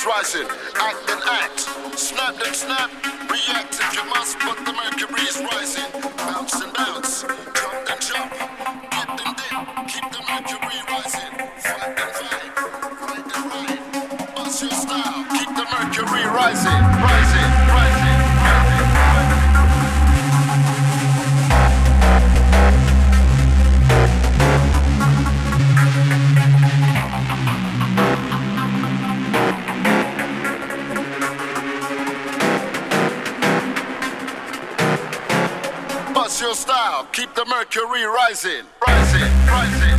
is rising, act and act, snap and snap, react if you must, but the mercury is rising, bounce and bounce, jump and jump, dip and dip, keep the mercury rising, fight and fight, right and right, bust your style, keep the mercury rising, rising, rising. Your style, keep the mercury rising, rising, rising, rising,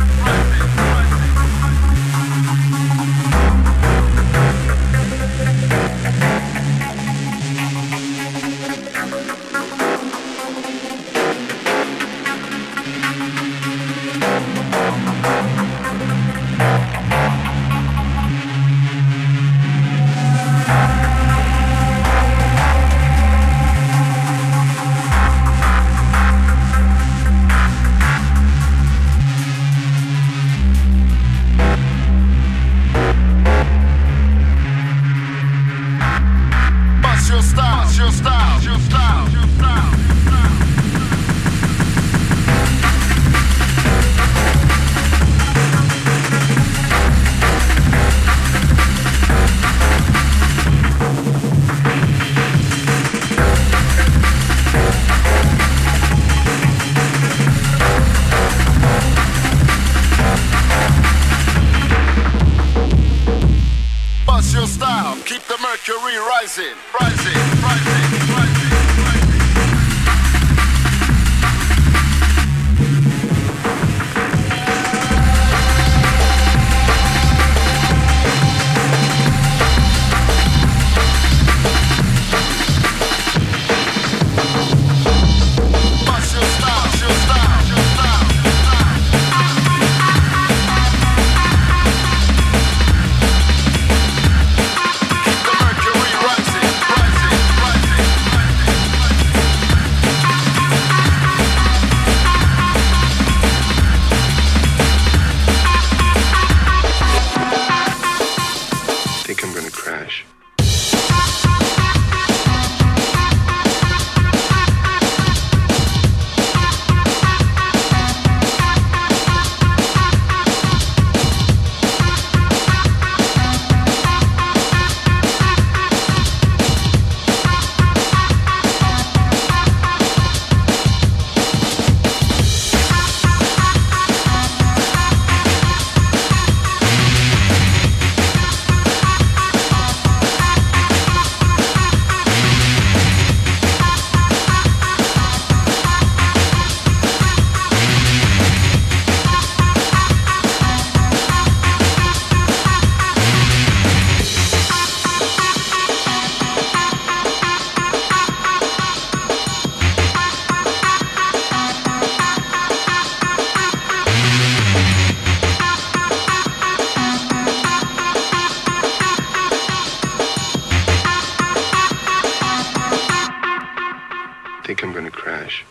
keep the mercury rising, rising, rising, rising. I think I'm gonna crash.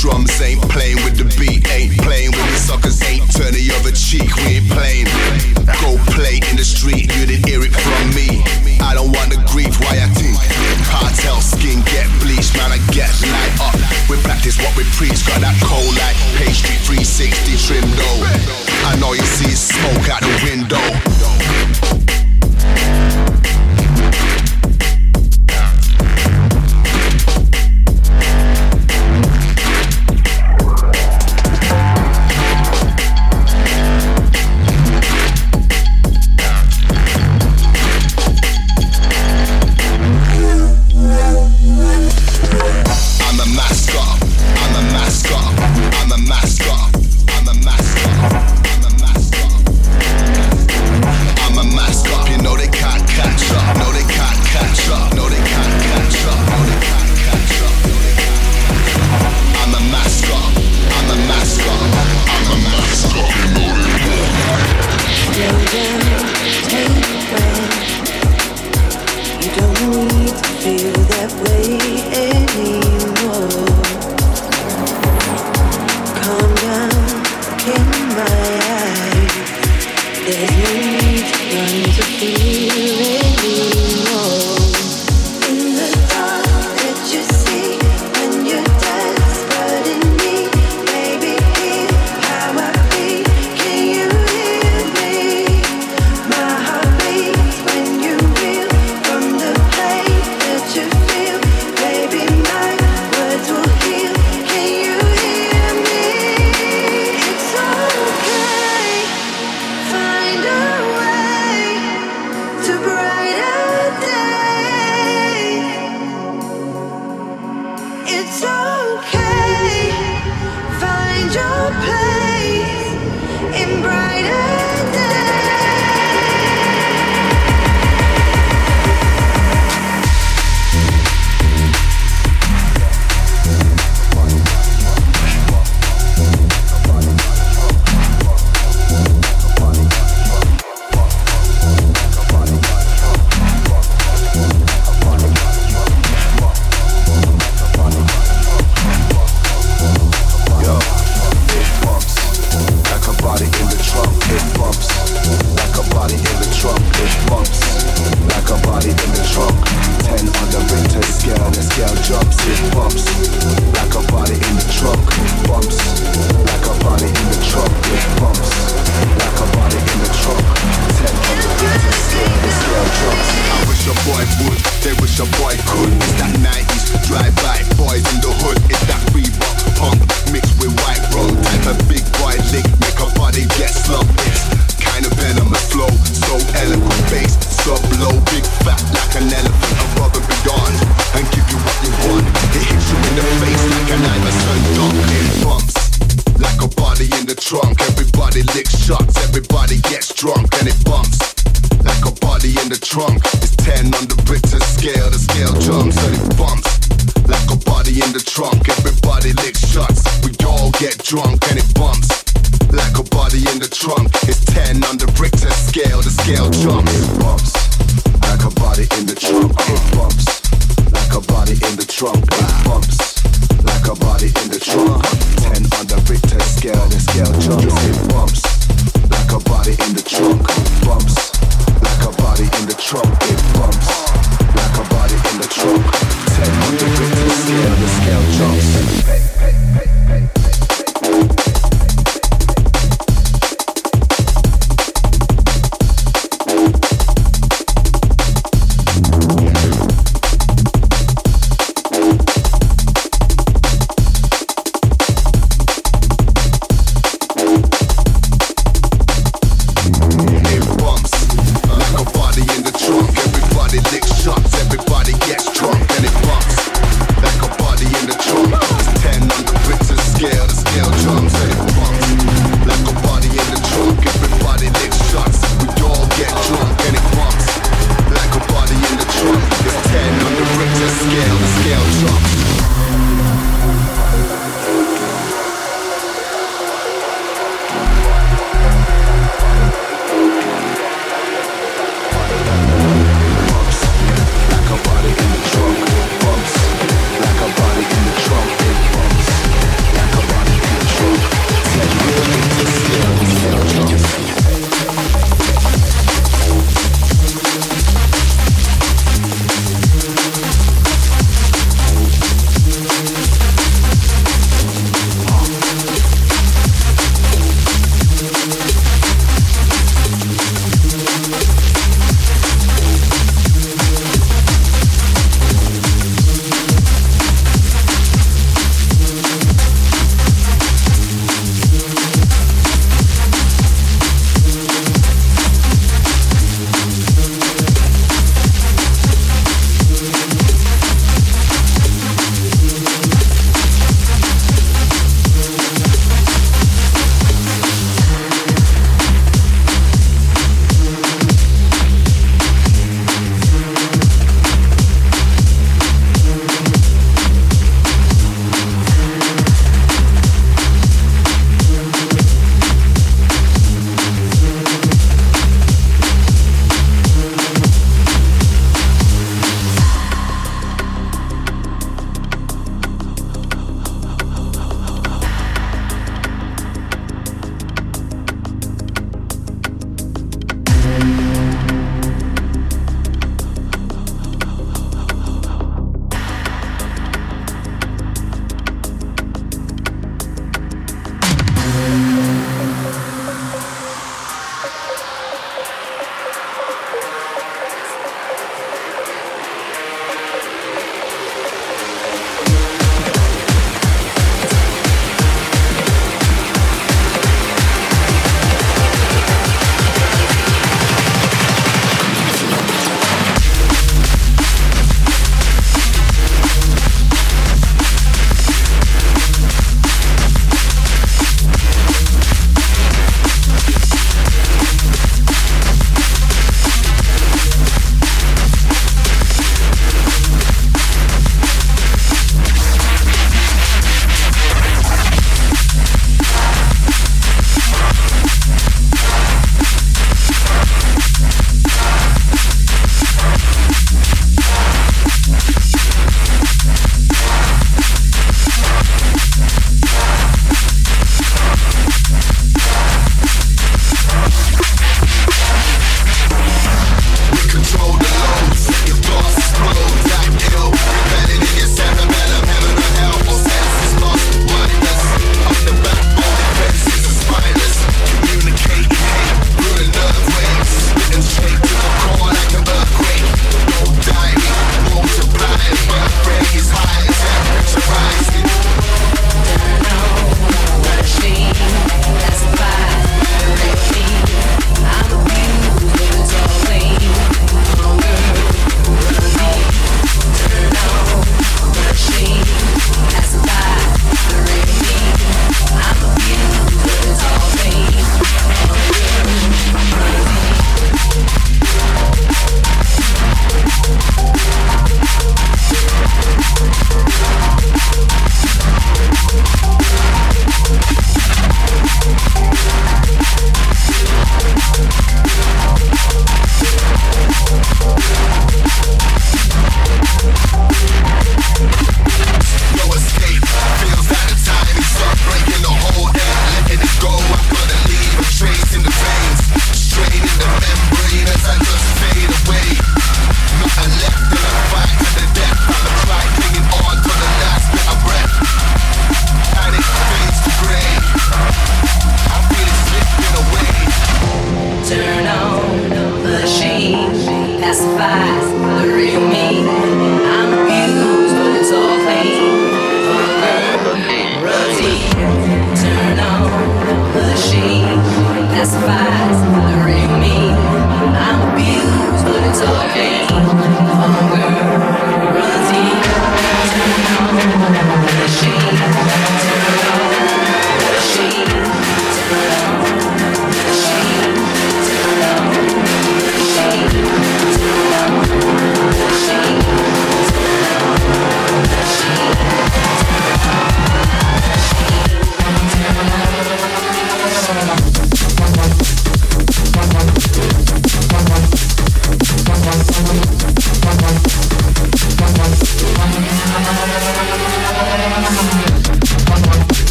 drums ain't playing with the beat, ain't playing with the suckers, ain't turn the other cheek, we ain't playing. Go play in the street, you didn't hear it from me. I don't wanna grieve, why I think cartel skin get bleached, man, I get light up. We practice what we preach, got that cold like pastry 360 trim though. And all you see is smoke out the window.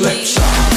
lips up.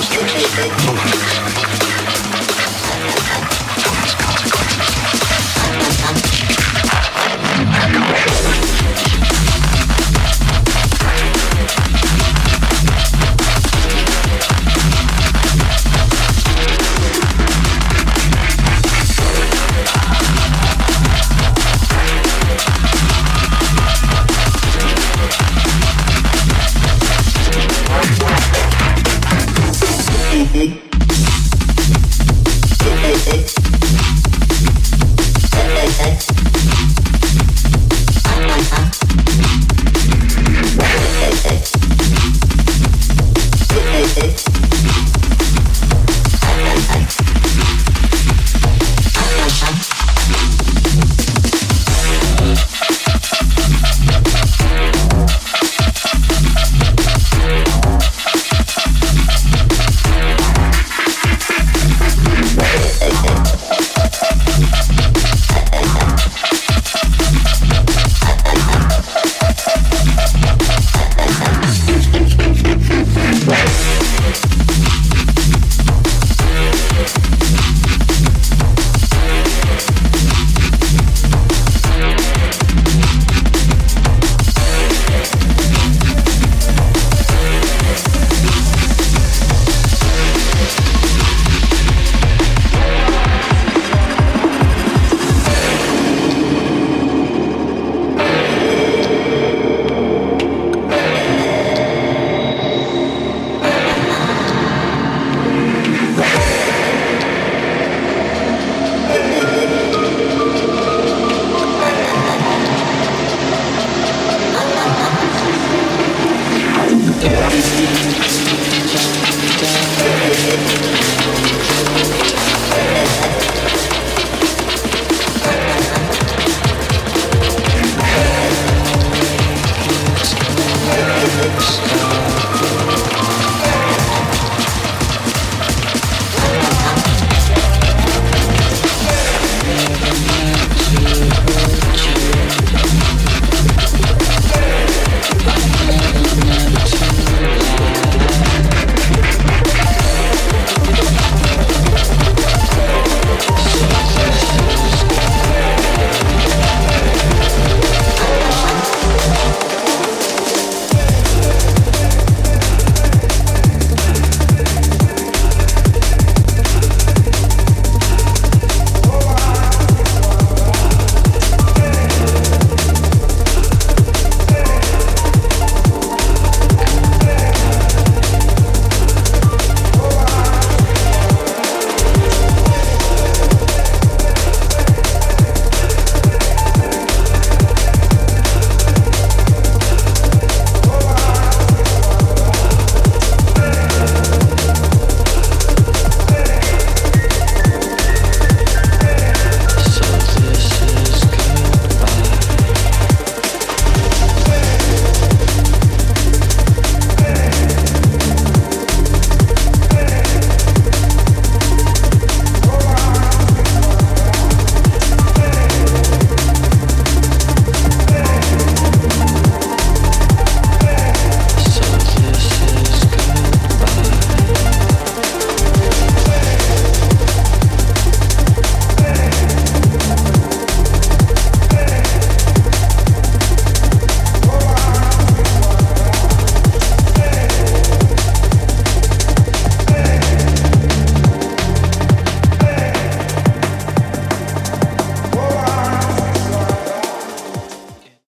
Consequences of those choices.